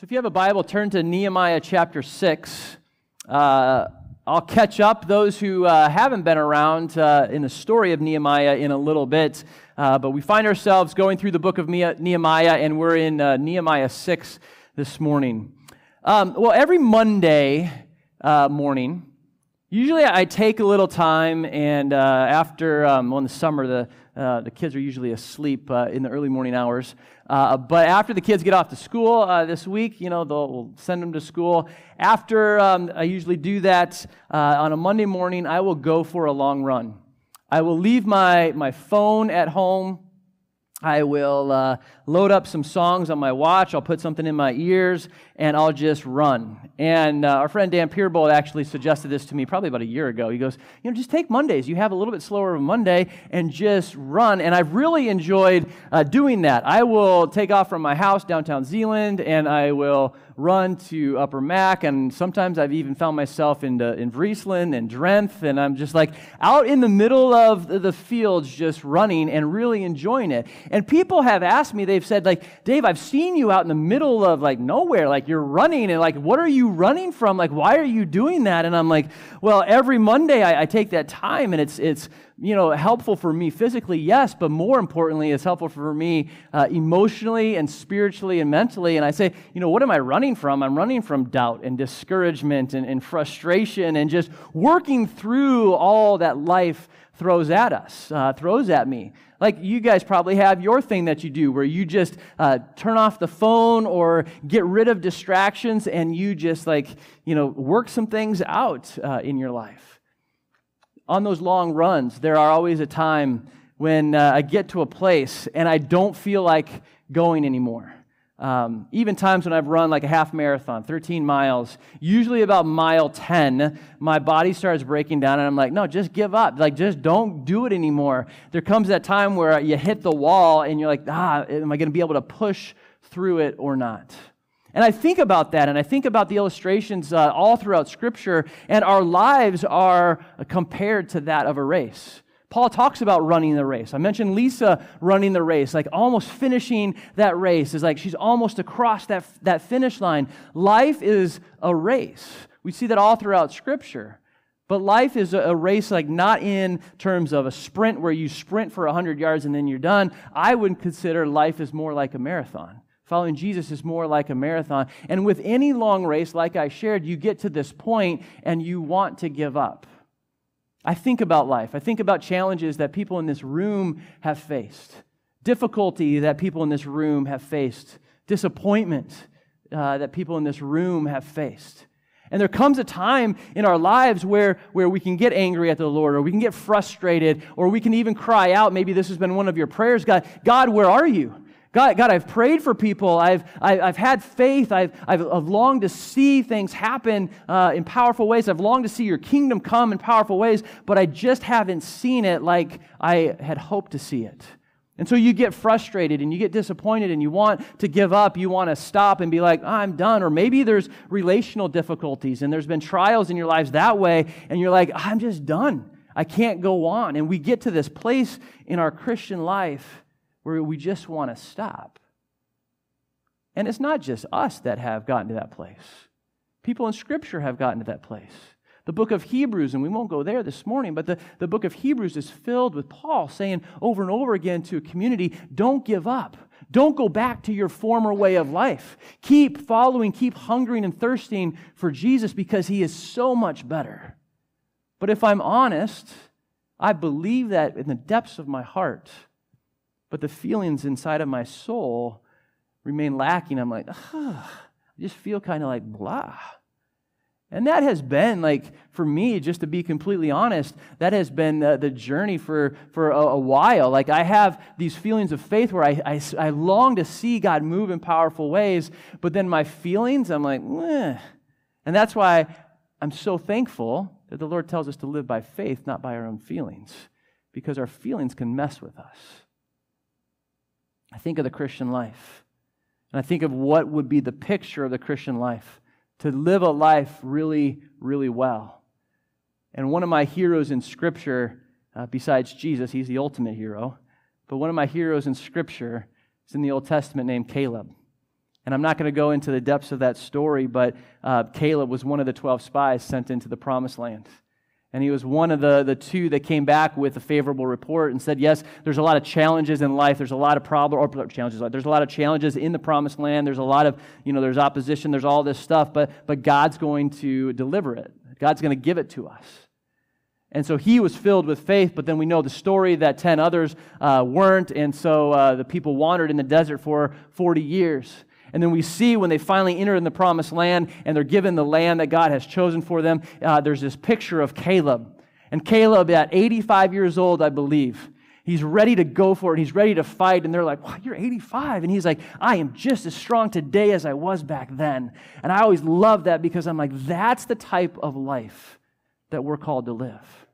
So if you have a Bible, turn to Nehemiah chapter 6. I'll catch up those who haven't been around in the story of Nehemiah in a little bit, but we find ourselves going through the book of Nehemiah, and we're in Nehemiah 6 this morning. Well, every Monday morning, usually I take a little time, and after, in the summer, the kids are usually asleep in the early morning hours. But after the kids get off to school this week, we'll send them to school. After I usually do that, on a Monday morning, I will go for a long run. I will leave my phone at home. I will load up some songs on my watch. I'll put something in my ears, and I'll just run. And our friend Dan Pierbold actually suggested this to me probably about a year ago. He goes, just take Mondays. You have a little bit slower of a Monday and just run. And I've really enjoyed doing that. I will take off from my house, downtown Zeeland, and I will run to Upper Mac, and sometimes I've even found myself in Vriesland and Drenth, and I'm just like out in the middle of the fields just running and really enjoying it. And people have asked me, they've said, like, Dave, I've seen you out in the middle of nowhere, you're running, and what are you running from? Why are you doing that? And I'm like, well, every Monday I take that time, and it's helpful for me physically, yes, but more importantly, it's helpful for me emotionally and spiritually and mentally. And I say, what am I running from? I'm running from doubt and discouragement and frustration and just working through all that life throws at us, throws at me. You guys probably have your thing that you do where you just turn off the phone or get rid of distractions and you just work some things out in your life. On those long runs, there are always a time when I get to a place and I don't feel like going anymore. Even times when I've run a half marathon, 13 miles, usually about mile 10, my body starts breaking down and I'm like, no, just give up. Just don't do it anymore. There comes that time where you hit the wall and you're like, am I going to be able to push through it or not? And I think about that, and I think about the illustrations all throughout Scripture, and our lives are compared to that of a race. Paul talks about running the race. I mentioned Lisa running the race, almost finishing that race. It's she's almost across that finish line. Life is a race. We see that all throughout Scripture. But life is a race, not in terms of a sprint where you sprint for 100 yards and then you're done. I would consider life is more like a marathon. Following Jesus is more like a marathon. And with any long race, like I shared, you get to this point and you want to give up. I think about life. I think about challenges that people in this room have faced. Difficulty that people in this room have faced. Disappointment that people in this room have faced. And there comes a time in our lives where we can get angry at the Lord, or we can get frustrated, or we can even cry out. Maybe this has been one of your prayers. God, where are you? God, I've prayed for people. I've had faith. I've longed to see things happen in powerful ways. I've longed to see your kingdom come in powerful ways, but I just haven't seen it like I had hoped to see it. And so you get frustrated and you get disappointed and you want to give up. You want to stop and be like, I'm done. Or maybe there's relational difficulties and there's been trials in your lives that way, and you're like, I'm just done. I can't go on. And we get to this place in our Christian life where we just want to stop. And it's not just us that have gotten to that place. People in Scripture have gotten to that place. The book of Hebrews, and we won't go there this morning, but the book of Hebrews is filled with Paul saying over and over again to a community, don't give up. Don't go back to your former way of life. Keep following, keep hungering and thirsting for Jesus because He is so much better. But if I'm honest, I believe that in the depths of my heart, but the feelings inside of my soul remain lacking. I'm like, I just feel kind of blah. And that has been, for me, just to be completely honest, that has been the journey for a while. I have these feelings of faith where I long to see God move in powerful ways, but then my feelings, I'm like, meh. And that's why I'm so thankful that the Lord tells us to live by faith, not by our own feelings, because our feelings can mess with us. I think of the Christian life, and I think of what would be the picture of the Christian life, to live a life really, really well. And one of my heroes in Scripture, besides Jesus, he's the ultimate hero, but one of my heroes in Scripture is in the Old Testament named Caleb. And I'm not going to go into the depths of that story, but Caleb was one of the 12 spies sent into the Promised Land. And he was one of the two that came back with a favorable report and said, yes, there's a lot of challenges in life. There's a lot of problems, or challenges. There's a lot of challenges in the Promised Land. There's a lot of, there's opposition. There's all this stuff, but God's going to deliver it. God's going to give it to us. And so he was filled with faith, but then we know the story that 10 others weren't, and so the people wandered in the desert for 40 years. And then we see when they finally enter in the Promised Land and they're given the land that God has chosen for them, there's this picture of Caleb. And Caleb, at 85 years old, I believe, he's ready to go for it. He's ready to fight. And they're like, wow, you're 85. And he's like, I am just as strong today as I was back then. And I always love that because I'm like, that's the type of life that we're called to live.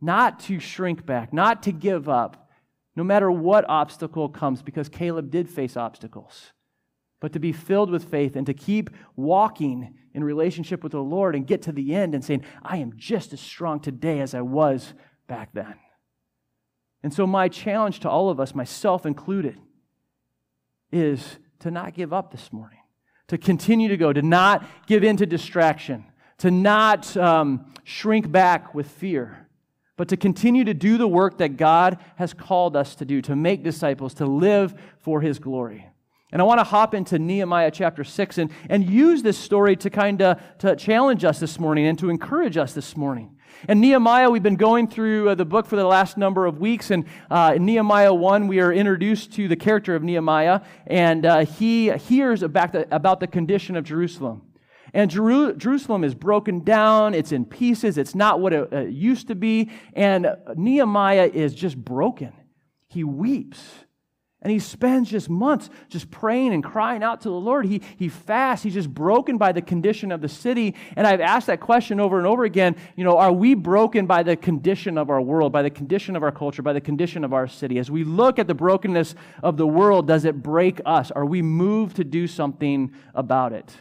Not to shrink back, not to give up, no matter what obstacle comes, because Caleb did face obstacles. But to be filled with faith and to keep walking in relationship with the Lord and get to the end and saying, I am just as strong today as I was back then. And so my challenge to all of us, myself included, is to not give up this morning, to continue to go, to not give in to distraction, to not shrink back with fear, but to continue to do the work that God has called us to do, to make disciples, to live for His glory. And I want to hop into Nehemiah chapter 6 and use this story to kind of to challenge us this morning and to encourage us this morning. And Nehemiah, we've been going through the book for the last number of weeks, and in Nehemiah 1, we are introduced to the character of Nehemiah, and he hears about the condition of Jerusalem. And Jerusalem is broken down, it's in pieces, it's not what it used to be, and Nehemiah is just broken. He weeps. And he spends just months just praying and crying out to the Lord. He fasts. He's just broken by the condition of the city. And I've asked that question over and over again. Are we broken by the condition of our world, by the condition of our culture, by the condition of our city? As we look at the brokenness of the world, does it break us? Are we moved to do something about it?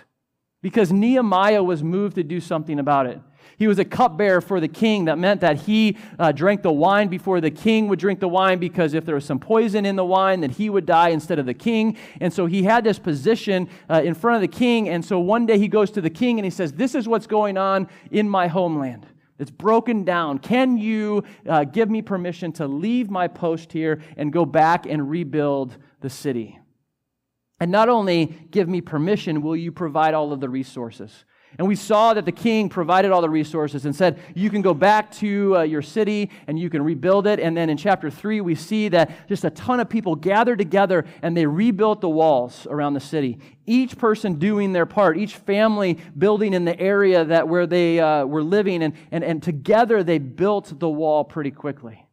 Because Nehemiah was moved to do something about it. He was a cupbearer for the king. That meant that he drank the wine before the king would drink the wine, because if there was some poison in the wine, then he would die instead of the king. And so he had this position in front of the king. And so one day he goes to the king and he says, this is what's going on in my homeland. It's broken down. Can you give me permission to leave my post here and go back and rebuild the city? And not only give me permission, will you provide all of the resources? And we saw that the king provided all the resources and said, you can go back to your city and you can rebuild it. And then in chapter 3, we see that just a ton of people gathered together and they rebuilt the walls around the city. Each person doing their part, each family building in the area that where they were living. And together they built the wall pretty quickly.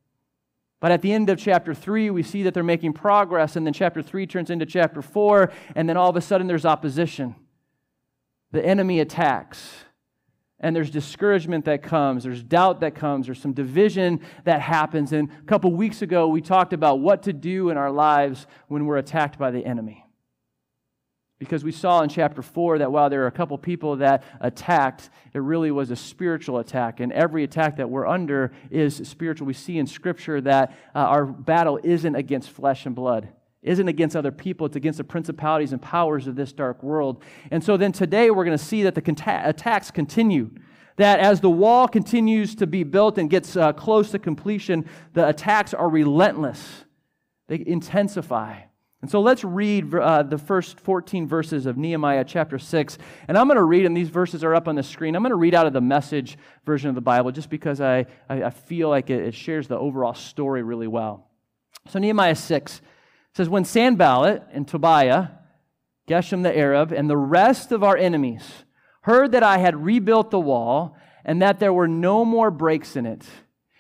But at the end of chapter 3, we see that they're making progress. And then chapter 3 turns into chapter 4. And then all of a sudden there's opposition. The enemy attacks, and there's discouragement that comes, there's doubt that comes, there's some division that happens. And a couple weeks ago, we talked about what to do in our lives when we're attacked by the enemy. Because we saw in chapter 4 that while there were a couple people that attacked, it really was a spiritual attack. And every attack that we're under is spiritual. We see in Scripture that our battle isn't against flesh and blood. Isn't against other people, it's against the principalities and powers of this dark world. And so then today we're going to see that the attacks continue. That as the wall continues to be built and gets close to completion, the attacks are relentless. They intensify. And so let's read the first 14 verses of Nehemiah chapter 6. And I'm going to read, and these verses are up on the screen. I'm going to read out of the Message version of the Bible just because I feel like it shares the overall story really well. So Nehemiah 6. It says, when Sanballat and Tobiah, Geshem the Arab, and the rest of our enemies heard that I had rebuilt the wall and that there were no more breaks in it,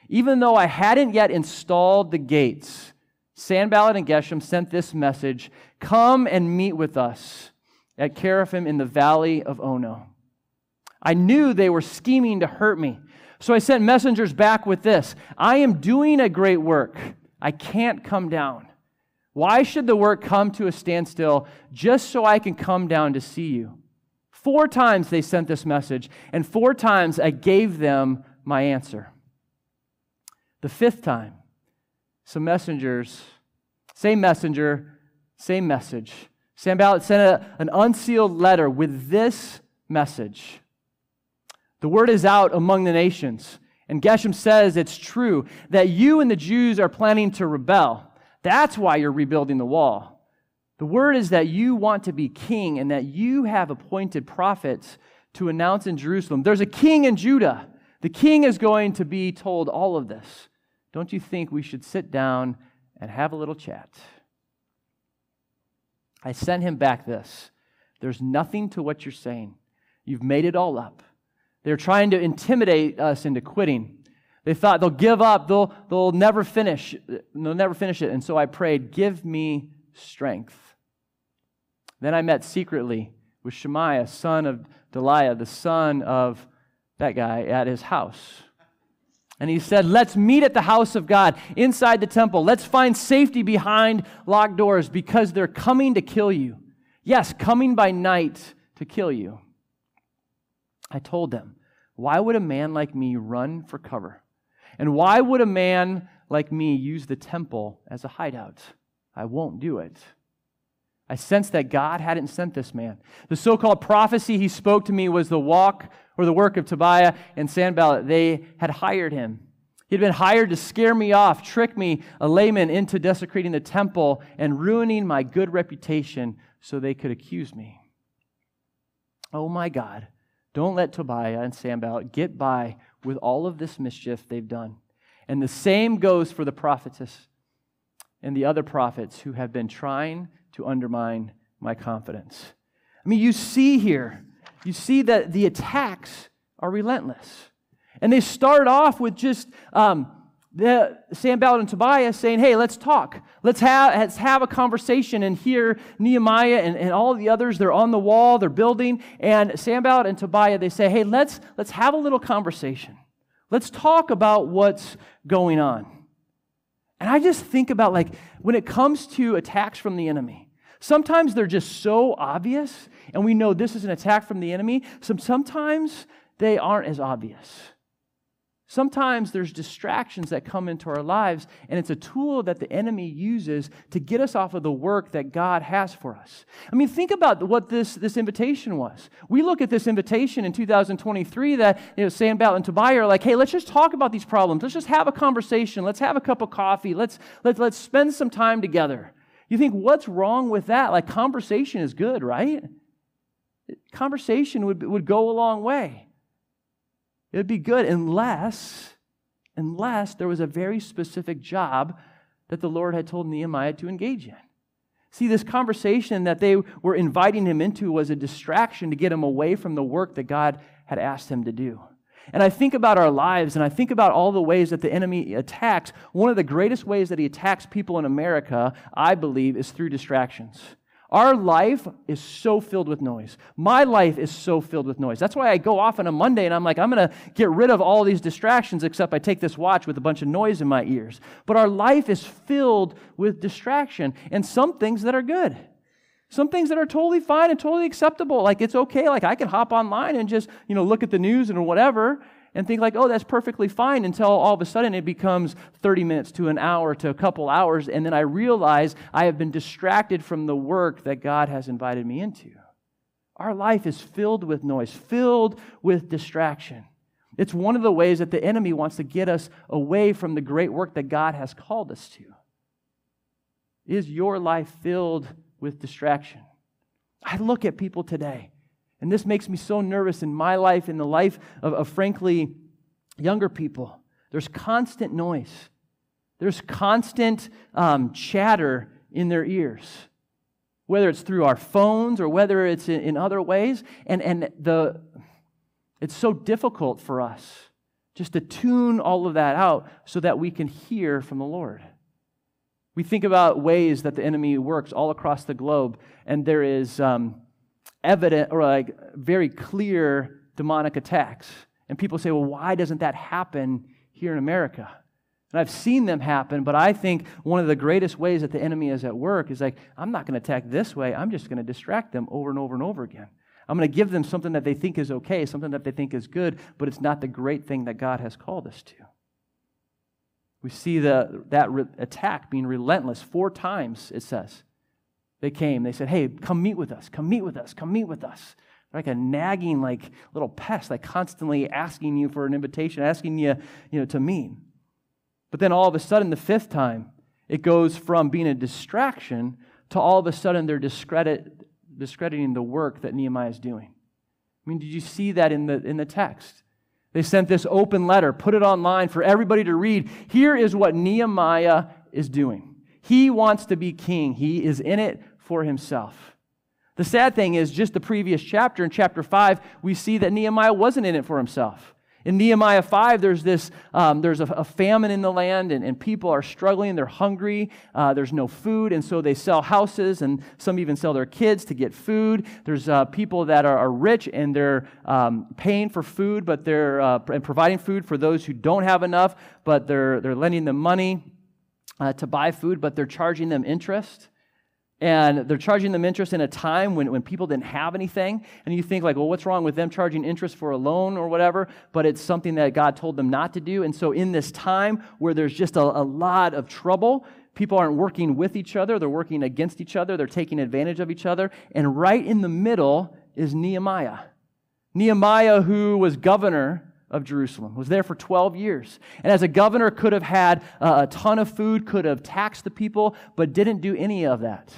even though I hadn't yet installed the gates, Sanballat and Geshem sent this message, come and meet with us at Kerifim in the valley of Ono. I knew they were scheming to hurt me, so I sent messengers back with this, I am doing a great work, I can't come down. Why should the work come to a standstill just so I can come down to see you? 4 times they sent this message, and 4 times I gave them my answer. The 5th time, some messenger, same message, Sanballat sent an unsealed letter with this message. The word is out among the nations, and Geshem says it's true that you and the Jews are planning to rebel. That's why you're rebuilding the wall. The word is that you want to be king and that you have appointed prophets to announce in Jerusalem. There's a king in Judah. The king is going to be told all of this. Don't you think we should sit down and have a little chat? I sent him back this. There's nothing to what you're saying. You've made it all up. They're trying to intimidate us into quitting. They thought they'll give up, they'll never finish. They'll never finish it. And so I prayed, give me strength. Then I met secretly with Shemaiah, son of Deliah, the son of that guy, at his house. And he said, let's meet at the house of God, inside the temple. Let's find safety behind locked doors because they're coming to kill you. Yes, coming by night to kill you. I told them, why would a man like me run for cover? And why would a man like me use the temple as a hideout? I won't do it. I sensed that God hadn't sent this man. The so-called prophecy he spoke to me was the work of Tobiah and Sanballat. They had hired him. He'd been hired to scare me off, trick me, a layman, into desecrating the temple and ruining my good reputation so they could accuse me. Oh my God, don't let Tobiah and Sanballat get by with all of this mischief they've done. And the same goes for the prophetess and the other prophets who have been trying to undermine my confidence. I mean, you see here, you see that the attacks are relentless. And they start off with just Sanballat and Tobiah saying, hey, let's talk. Let's have a conversation. And here, Nehemiah and all the others, they're on the wall, they're building. And Sanballat and Tobiah, they say, hey, let's have a little conversation. Let's talk about what's going on. And I just think about, like, when it comes to attacks from the enemy, sometimes they're just so obvious, and we know this is an attack from the enemy. Sometimes they aren't as obvious. Sometimes there's distractions that come into our lives, and it's a tool that the enemy uses to get us off of the work that God has for us. I mean, think about what this invitation was. We look at this invitation in 2023 that, you know, Sanballat and Tobiah are like, hey, let's just talk about these problems. Let's just have a conversation. Let's have a cup of coffee. Let's spend some time together. You think, what's wrong with that? Like, conversation is good, right? Conversation would go a long way. It would be good unless there was a very specific job that the Lord had told Nehemiah to engage in. See, this conversation that they were inviting him into was a distraction to get him away from the work that God had asked him to do. And I think about our lives, and I think about all the ways that the enemy attacks. One of the greatest ways that he attacks people in America, I believe, is through distractions. Our life is so filled with noise. My life is so filled with noise. That's why I go off on a Monday and I'm like, I'm going to get rid of all these distractions, except I take this watch with a bunch of noise in my ears. But our life is filled with distraction, and some things that are good. Some things that are totally fine and totally acceptable. Like, it's okay. Like, I can hop online and just, you know, look at the news and whatever and think like, oh, that's perfectly fine, until all of a sudden it becomes 30 minutes to an hour to a couple hours, and then I realize I have been distracted from the work that God has invited me into. Our life is filled with noise, filled with distraction. It's one of the ways that the enemy wants to get us away from the great work that God has called us to. Is your life filled with distraction? I look at people today, and this makes me so nervous in my life, in the life of frankly, younger people. There's constant noise. There's constant chatter in their ears, whether it's through our phones or whether it's in other ways. And it's so difficult for us just to tune all of that out so that we can hear from the Lord. We think about ways that the enemy works all across the globe, and there is evident or like very clear demonic attacks. And people say, well, why doesn't that happen here in America? And I've seen them happen, but I think one of the greatest ways that the enemy is at work is like, I'm not going to attack this way. I'm just going to distract them over and over and over again. I'm going to give them something that they think is okay, something that they think is good, but it's not the great thing that God has called us to. We see that attack being relentless 4 times, it says. They came. They said, hey, come meet with us. Come meet with us. Come meet with us. They're like a nagging, like little pest, like constantly asking you for an invitation, asking you, to meet. But then all of a sudden, the fifth time, it goes from being a distraction to all of a sudden they're discrediting the work that Nehemiah is doing. I mean, did you see that in the text? They sent this open letter, put it online for everybody to read. Here is what Nehemiah is doing. He wants to be king. He is in it for himself. The sad thing is, just the previous chapter, in chapter 5, we see that Nehemiah wasn't in it for himself. In Nehemiah 5, there's a famine in the land, and people are struggling. They're hungry. There's no food, and so they sell houses, and some even sell their kids to get food. There's people that are rich, and they're paying for food, but they're providing food for those who don't have enough, but they're lending them money to buy food, but they're charging them interest. And they're charging them interest in a time when people didn't have anything. And you think like, well, what's wrong with them charging interest for a loan or whatever? But it's something that God told them not to do. And so in this time where there's just a lot of trouble, people aren't working with each other. They're working against each other. They're taking advantage of each other. And right in the middle is Nehemiah. Nehemiah, who was governor of Jerusalem, was there for 12 years. And as a governor, could have had a ton of food, could have taxed the people, but didn't do any of that.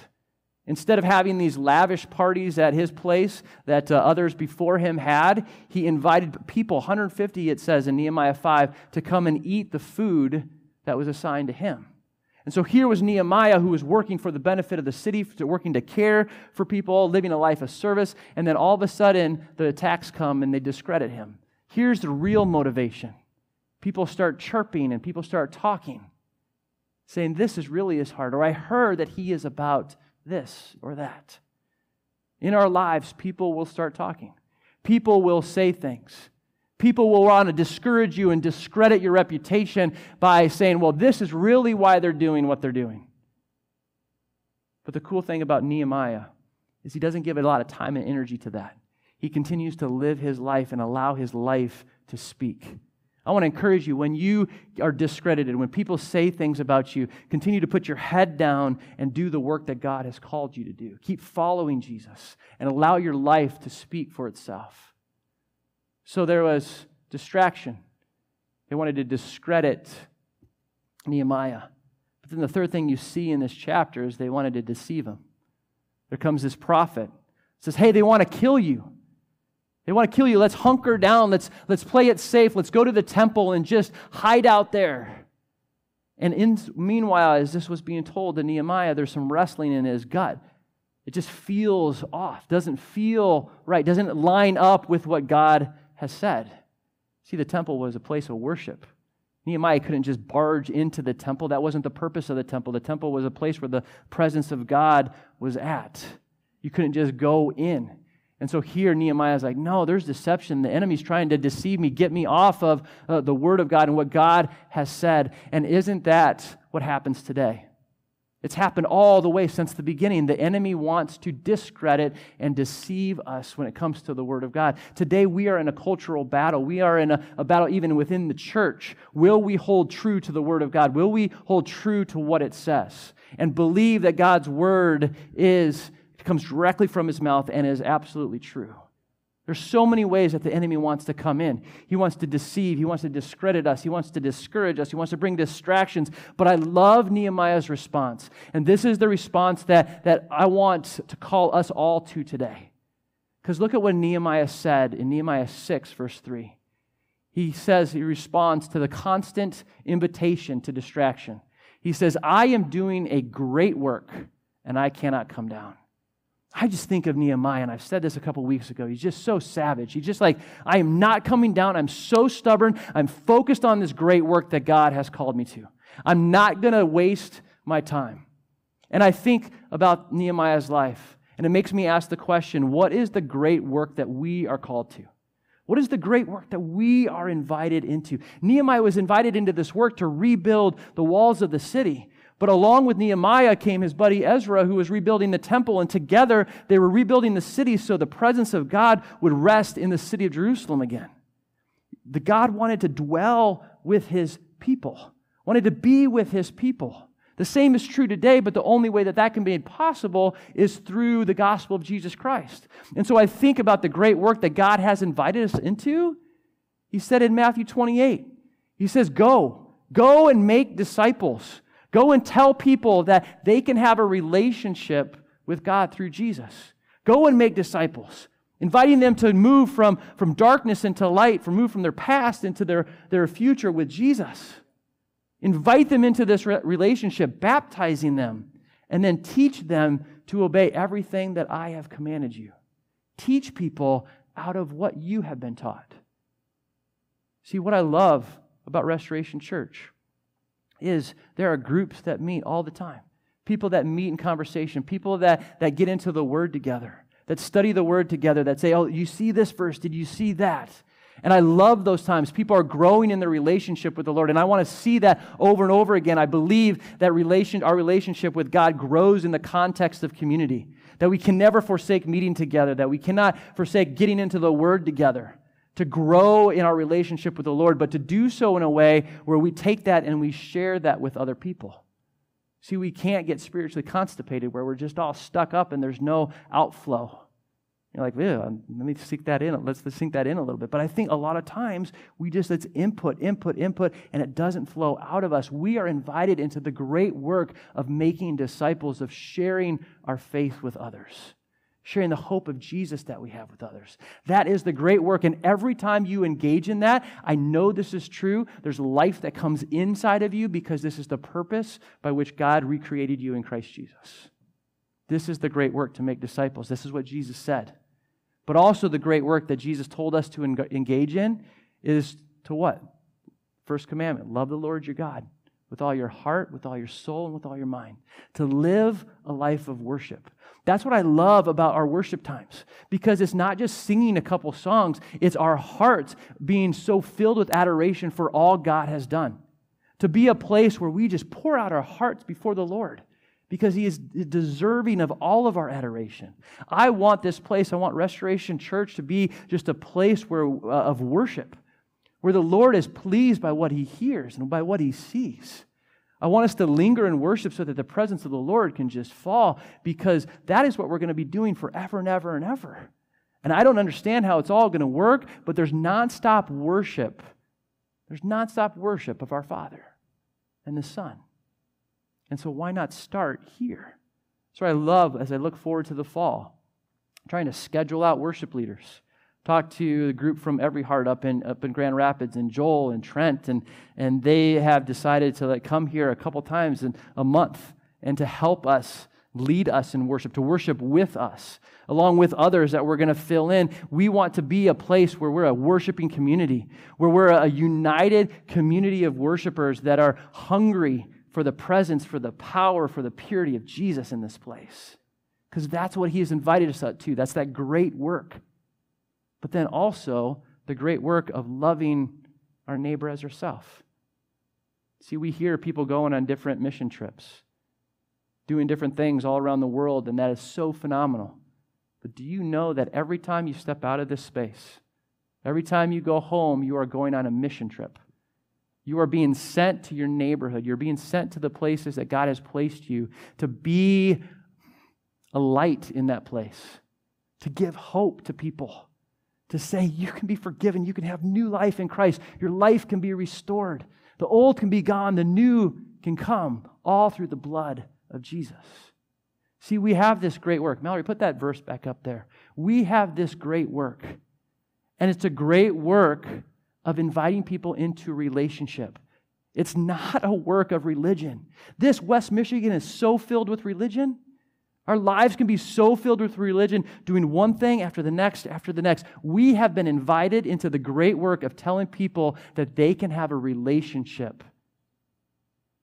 Instead of having these lavish parties at his place that others before him had, he invited people, 150 it says in Nehemiah 5, to come and eat the food that was assigned to him. And so here was Nehemiah, who was working for the benefit of the city, working to care for people, living a life of service, and then all of a sudden the attacks come and they discredit him. Here's the real motivation. People start chirping and people start talking, saying this is really his heart, or I heard that he is about this or that. In our lives, people will start talking. People will say things. People will want to discourage you and discredit your reputation by saying, well, this is really why they're doing what they're doing. But the cool thing about Nehemiah is he doesn't give a lot of time and energy to that. He continues to live his life and allow his life to speak. I want to encourage you, when you are discredited, when people say things about you, continue to put your head down and do the work that God has called you to do. Keep following Jesus and allow your life to speak for itself. So there was distraction. They wanted to discredit Nehemiah. But then the third thing you see in this chapter is they wanted to deceive him. There comes this prophet. It says, hey, they want to kill you. They want to kill you. Let's hunker down. Let's play it safe. Let's go to the temple and just hide out there. And meanwhile, as this was being told to Nehemiah, there's some wrestling in his gut. It just feels off. Doesn't feel right. Doesn't line up with what God has said. See, the temple was a place of worship. Nehemiah couldn't just barge into the temple. That wasn't the purpose of the temple. The temple was a place where the presence of God was at. You couldn't just go in. And so here, Nehemiah's like, no, there's deception. The enemy's trying to deceive me, get me off of the Word of God and what God has said. And isn't that what happens today? It's happened all the way since the beginning. The enemy wants to discredit and deceive us when it comes to the Word of God. Today, we are in a cultural battle. We are in a battle even within the church. Will we hold true to the Word of God? Will we hold true to what it says and believe that God's Word is comes directly from his mouth and is absolutely true? There's so many ways that the enemy wants to come in. He wants to deceive. He wants to discredit us. He wants to discourage us. He wants to bring distractions. But I love Nehemiah's response. And this is the response that I want to call us all to today. Because look at what Nehemiah said in Nehemiah 6, verse 3. He says, he responds to the constant invitation to distraction. He says, I am doing a great work and I cannot come down. I just think of Nehemiah, and I've said this a couple weeks ago. He's just so savage. He's just like, I am not coming down. I'm so stubborn. I'm focused on this great work that God has called me to. I'm not going to waste my time. And I think about Nehemiah's life, and it makes me ask the question, what is the great work that we are called to? What is the great work that we are invited into? Nehemiah was invited into this work to rebuild the walls of the city. But along with Nehemiah came his buddy Ezra, who was rebuilding the temple, and together they were rebuilding the city so the presence of God would rest in the city of Jerusalem again. God wanted to dwell with his people, wanted to be with his people. The same is true today, but the only way that that can be made possible is through the gospel of Jesus Christ. And so I think about the great work that God has invited us into. He said in Matthew 28, he says, go and make disciples. Go and tell people that they can have a relationship with God through Jesus. Go and make disciples, inviting them to move from darkness into light, to move from their past into their future with Jesus. Invite them into this relationship, baptizing them, and then teach them to obey everything that I have commanded you. Teach people out of what you have been taught. See, what I love about Restoration Church is there are groups that meet all the time. People that meet in conversation, people that get into the Word together, that study the Word together, that say, oh, you see this verse, did you see that? And I love those times. People are growing in their relationship with the Lord, and I want to see that over and over again. I believe that our relationship with God grows in the context of community, that we can never forsake meeting together, that we cannot forsake getting into the Word together, to grow in our relationship with the Lord, but to do so in a way where we take that and we share that with other people. See, we can't get spiritually constipated where we're just all stuck up and there's no outflow. You're like, let me sink that in. Let's sink that in a little bit. But I think a lot of times it's input, and it doesn't flow out of us. We are invited into the great work of making disciples, of sharing our faith with others, sharing the hope of Jesus that we have with others. That is the great work, and every time you engage in that, I know this is true, there's life that comes inside of you because this is the purpose by which God recreated you in Christ Jesus. This is the great work to make disciples. This is what Jesus said. But also the great work that Jesus told us to engage in is to what? First commandment, love the Lord your God with all your heart, with all your soul, and with all your mind. To live a life of worship. That's what I love about our worship times, because it's not just singing a couple songs, it's our hearts being so filled with adoration for all God has done. To be a place where we just pour out our hearts before the Lord, because He is deserving of all of our adoration. I want this place, I want Restoration Church to be just a place of worship, where the Lord is pleased by what He hears and by what He sees. I want us to linger in worship so that the presence of the Lord can just fall, because that is what we're going to be doing forever and ever and ever. And I don't understand how it's all going to work, but there's nonstop worship. There's nonstop worship of our Father and the Son. And so why not start here? So I love, as I look forward to the fall, trying to schedule out worship leaders. Talked to the group from Every Heart up in Grand Rapids, and Joel and Trent, and they have decided to come here a couple times in a month and to help us, lead us in worship, to worship with us, along with others that we're going to fill in. We want to be a place where we're a worshiping community, where we're a united community of worshipers that are hungry for the presence, for the power, for the purity of Jesus in this place. Because that's what He has invited us up to. That's that great work. But then also the great work of loving our neighbor as ourselves. See, we hear people going on different mission trips, doing different things all around the world, and that is so phenomenal. But do you know that every time you step out of this space, every time you go home, you are going on a mission trip? You are being sent to your neighborhood. You're being sent to the places that God has placed you to be a light in that place, to give hope to people, to say you can be forgiven, you can have new life in Christ, your life can be restored, the old can be gone, the new can come, all through the blood of Jesus. See, we have this great work. Mallory, put that verse back up there. We have this great work, and it's a great work of inviting people into relationship. It's not a work of religion. This West Michigan is so filled with religion. Our lives can be so filled with religion, doing one thing after the next, after the next. We have been invited into the great work of telling people that they can have a relationship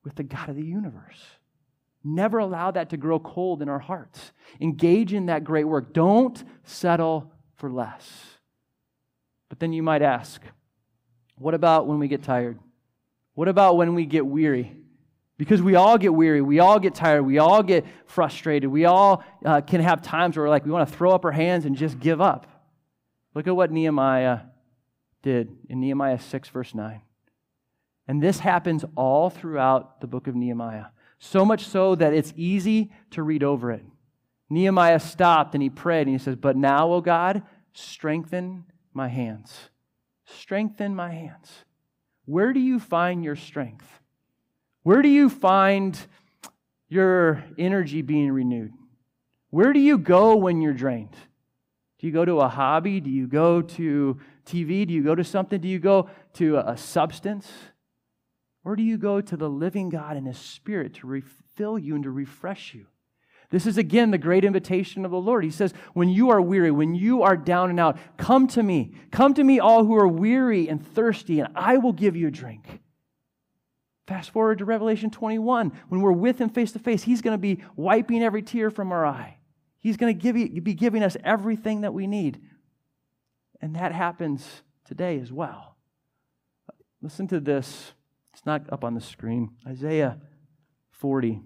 with the God of the universe. Never allow that to grow cold in our hearts. Engage in that great work. Don't settle for less. But then you might ask, what about when we get tired? What about when we get weary? Because we all get weary, we all get tired, we all get frustrated, we all can have times where we're like, we want to throw up our hands and just give up. Look at what Nehemiah did in Nehemiah 6, verse 9. And this happens all throughout the book of Nehemiah. so much so that it's easy to read over it. Nehemiah stopped and he prayed and he says, "But now, O God, strengthen my hands. Strengthen my hands." Where do you find your strength? Where do you find your energy being renewed? Where do you go when you're drained? Do you go to a hobby? Do you go to TV? Do you go to something? Do you go to a substance? Or do you go to the living God and His Spirit to refill you and to refresh you? This is, again, the great invitation of the Lord. He says, when you are weary, when you are down and out, come to me. Come to me, all who are weary and thirsty, and I will give you a drink. Fast forward to Revelation 21. When we're with Him face to face, He's going to be wiping every tear from our eye. He's going to be giving us everything that we need. And that happens today as well. Listen to this. It's not up on the screen. Isaiah 40.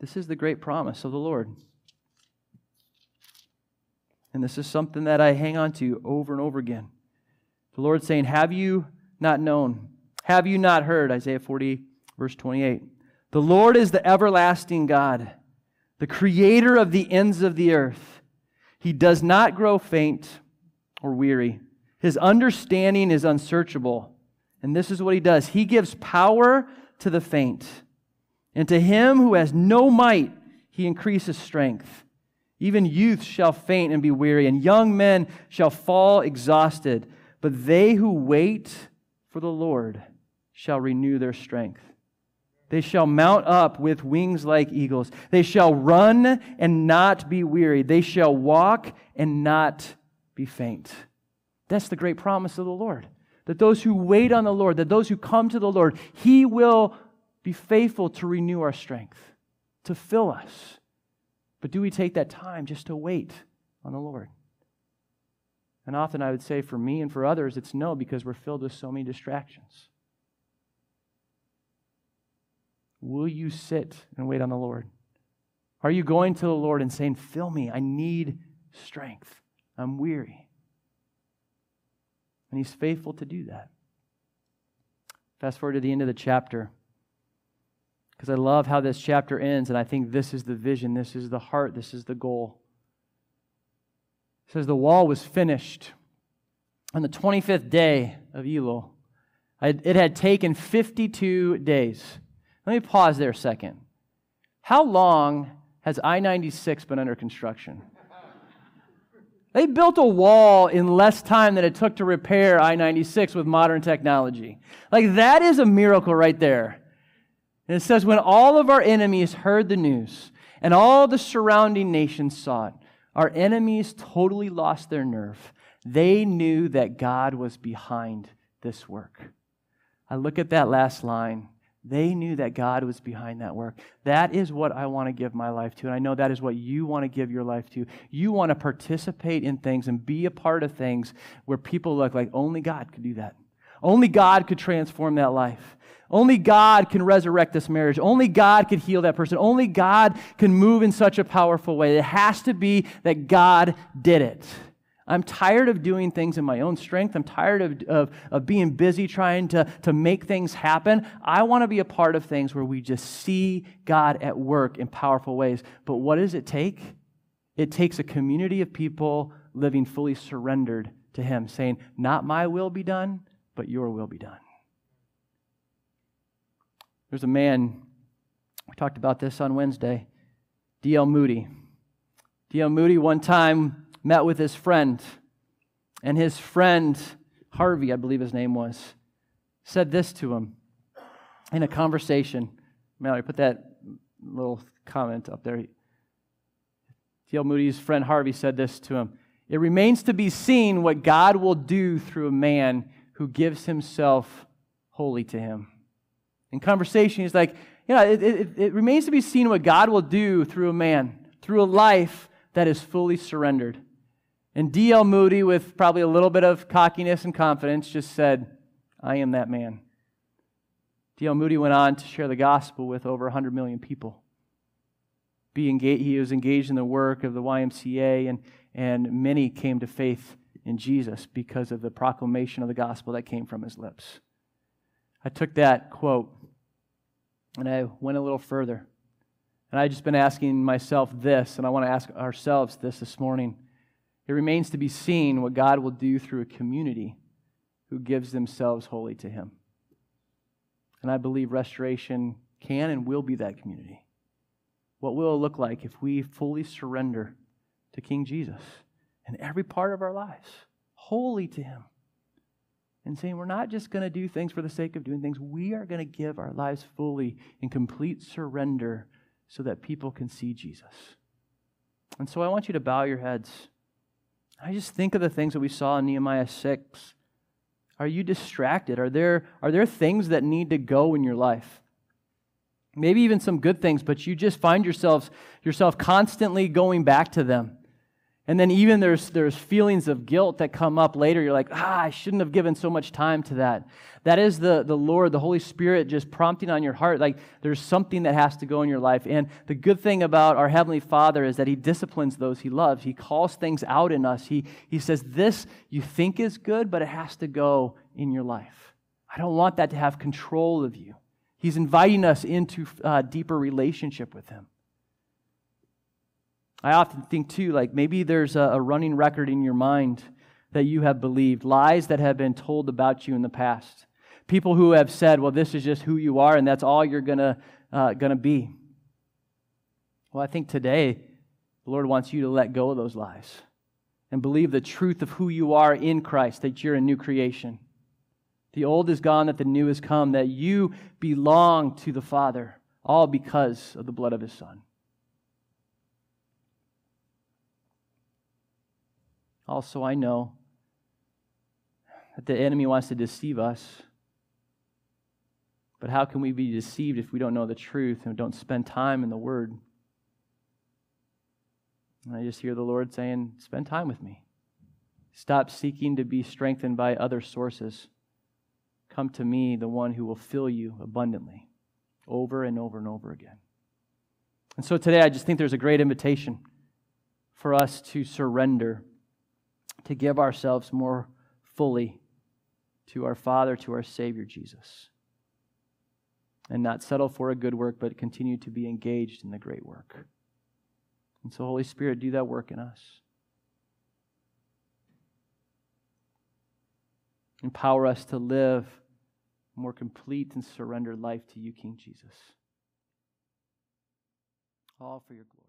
This is the great promise of the Lord. And this is something that I hang on to over and over again. The Lord's saying, "Have you not known? Have you not heard?" Isaiah 40, verse 28. "The Lord is the everlasting God, the creator of the ends of the earth. He does not grow faint or weary. His understanding is unsearchable." And this is what He does. "He gives power to the faint. And to him who has no might, He increases strength. Even youth shall faint and be weary, and young men shall fall exhausted. But they who wait for the Lord shall renew their strength. They shall mount up with wings like eagles. They shall run and not be weary. They shall walk and not be faint." That's the great promise of the Lord. That those who wait on the Lord, that those who come to the Lord, He will be faithful to renew our strength, to fill us. But do we take that time just to wait on the Lord? And often I would say for me and for others, it's no, because we're filled with so many distractions. Will you sit and wait on the Lord? Are you going to the Lord and saying, "Fill me, I need strength. I'm weary"? And He's faithful to do that. Fast forward to the end of the chapter. Because I love how this chapter ends, and I think this is the vision, this is the heart, this is the goal. It says, "The wall was finished on the 25th day of Elul. It had taken 52 days. Let me pause there a second. How long has I-96 been under construction? They built a wall in less time than it took to repair I-96 with modern technology. Like, that is a miracle right there. And it says, "When all of our enemies heard the news and all the surrounding nations saw it, our enemies totally lost their nerve. They knew that God was behind this work." I look at that last line. They knew that God was behind that work. That is what I want to give my life to. And I know that is what you want to give your life to. You want to participate in things and be a part of things where people look like only God could do that. Only God could transform that life. Only God can resurrect this marriage. Only God can heal that person. Only God can move in such a powerful way. It has to be that God did it. I'm tired of doing things in my own strength. I'm tired of being busy trying to make things happen. I want to be a part of things where we just see God at work in powerful ways. But what does it take? It takes a community of people living fully surrendered to Him, saying, "Not my will be done, but your will be done." There's a man, we talked about this on Wednesday, D.L. Moody. D.L. Moody one time met with his friend, and his friend, Harvey, I believe his name was, said this to him in a conversation. Mallory, put that little comment up there. D.L. Moody's friend Harvey said this to him: "It remains to be seen what God will do through a man who gives himself wholly to Him." In conversation, he's like, "Yeah, it remains to be seen what God will do through a man, through a life that is fully surrendered." And D.L. Moody, with probably a little bit of cockiness and confidence, just said, "I am that man." D.L. Moody went on to share the gospel with over 100 million people. He was engaged in the work of the YMCA, and many came to faith in Jesus because of the proclamation of the gospel that came from his lips. I took that quote And I went a little further. And I've just been asking myself this, and I want to ask ourselves this morning. It remains to be seen what God will do through a community who gives themselves wholly to Him. And I believe Restoration can and will be that community. What will it look like if we fully surrender to King Jesus in every part of our lives, wholly to Him, and saying we're not just going to do things for the sake of doing things, we are going to give our lives fully in complete surrender so that people can see Jesus. And so I want you to bow your heads. I just think of the things that we saw in Nehemiah 6. Are you distracted? Are there things that need to go in your life? Maybe even some good things, but you just find yourself constantly going back to them. And then even there's feelings of guilt that come up later. You're like, I shouldn't have given so much time to that. That is the Lord, the Holy Spirit just prompting on your heart. Like there's something that has to go in your life. And the good thing about our Heavenly Father is that He disciplines those He loves. He calls things out in us. He says, this you think is good, but it has to go in your life. I don't want that to have control of you. He's inviting us into a deeper relationship with Him. I often think, too, like maybe there's a running record in your mind that you have believed, lies that have been told about you in the past, people who have said, well, this is just who you are and that's all you're gonna be. Well, I think today the Lord wants you to let go of those lies and believe the truth of who you are in Christ, that you're a new creation. The old is gone, that the new has come, that you belong to the Father, all because of the blood of His Son. Also, I know that the enemy wants to deceive us. But how can we be deceived if we don't know the truth and don't spend time in the Word? And I just hear the Lord saying, spend time with me. Stop seeking to be strengthened by other sources. Come to me, the one who will fill you abundantly, over and over and over again. And so today, I just think there's a great invitation for us to surrender, to give ourselves more fully to our Father, to our Savior, Jesus. And not settle for a good work, but continue to be engaged in the great work. And so, Holy Spirit, do that work in us. Empower us to live a more complete and surrendered life to you, King Jesus. All for your glory.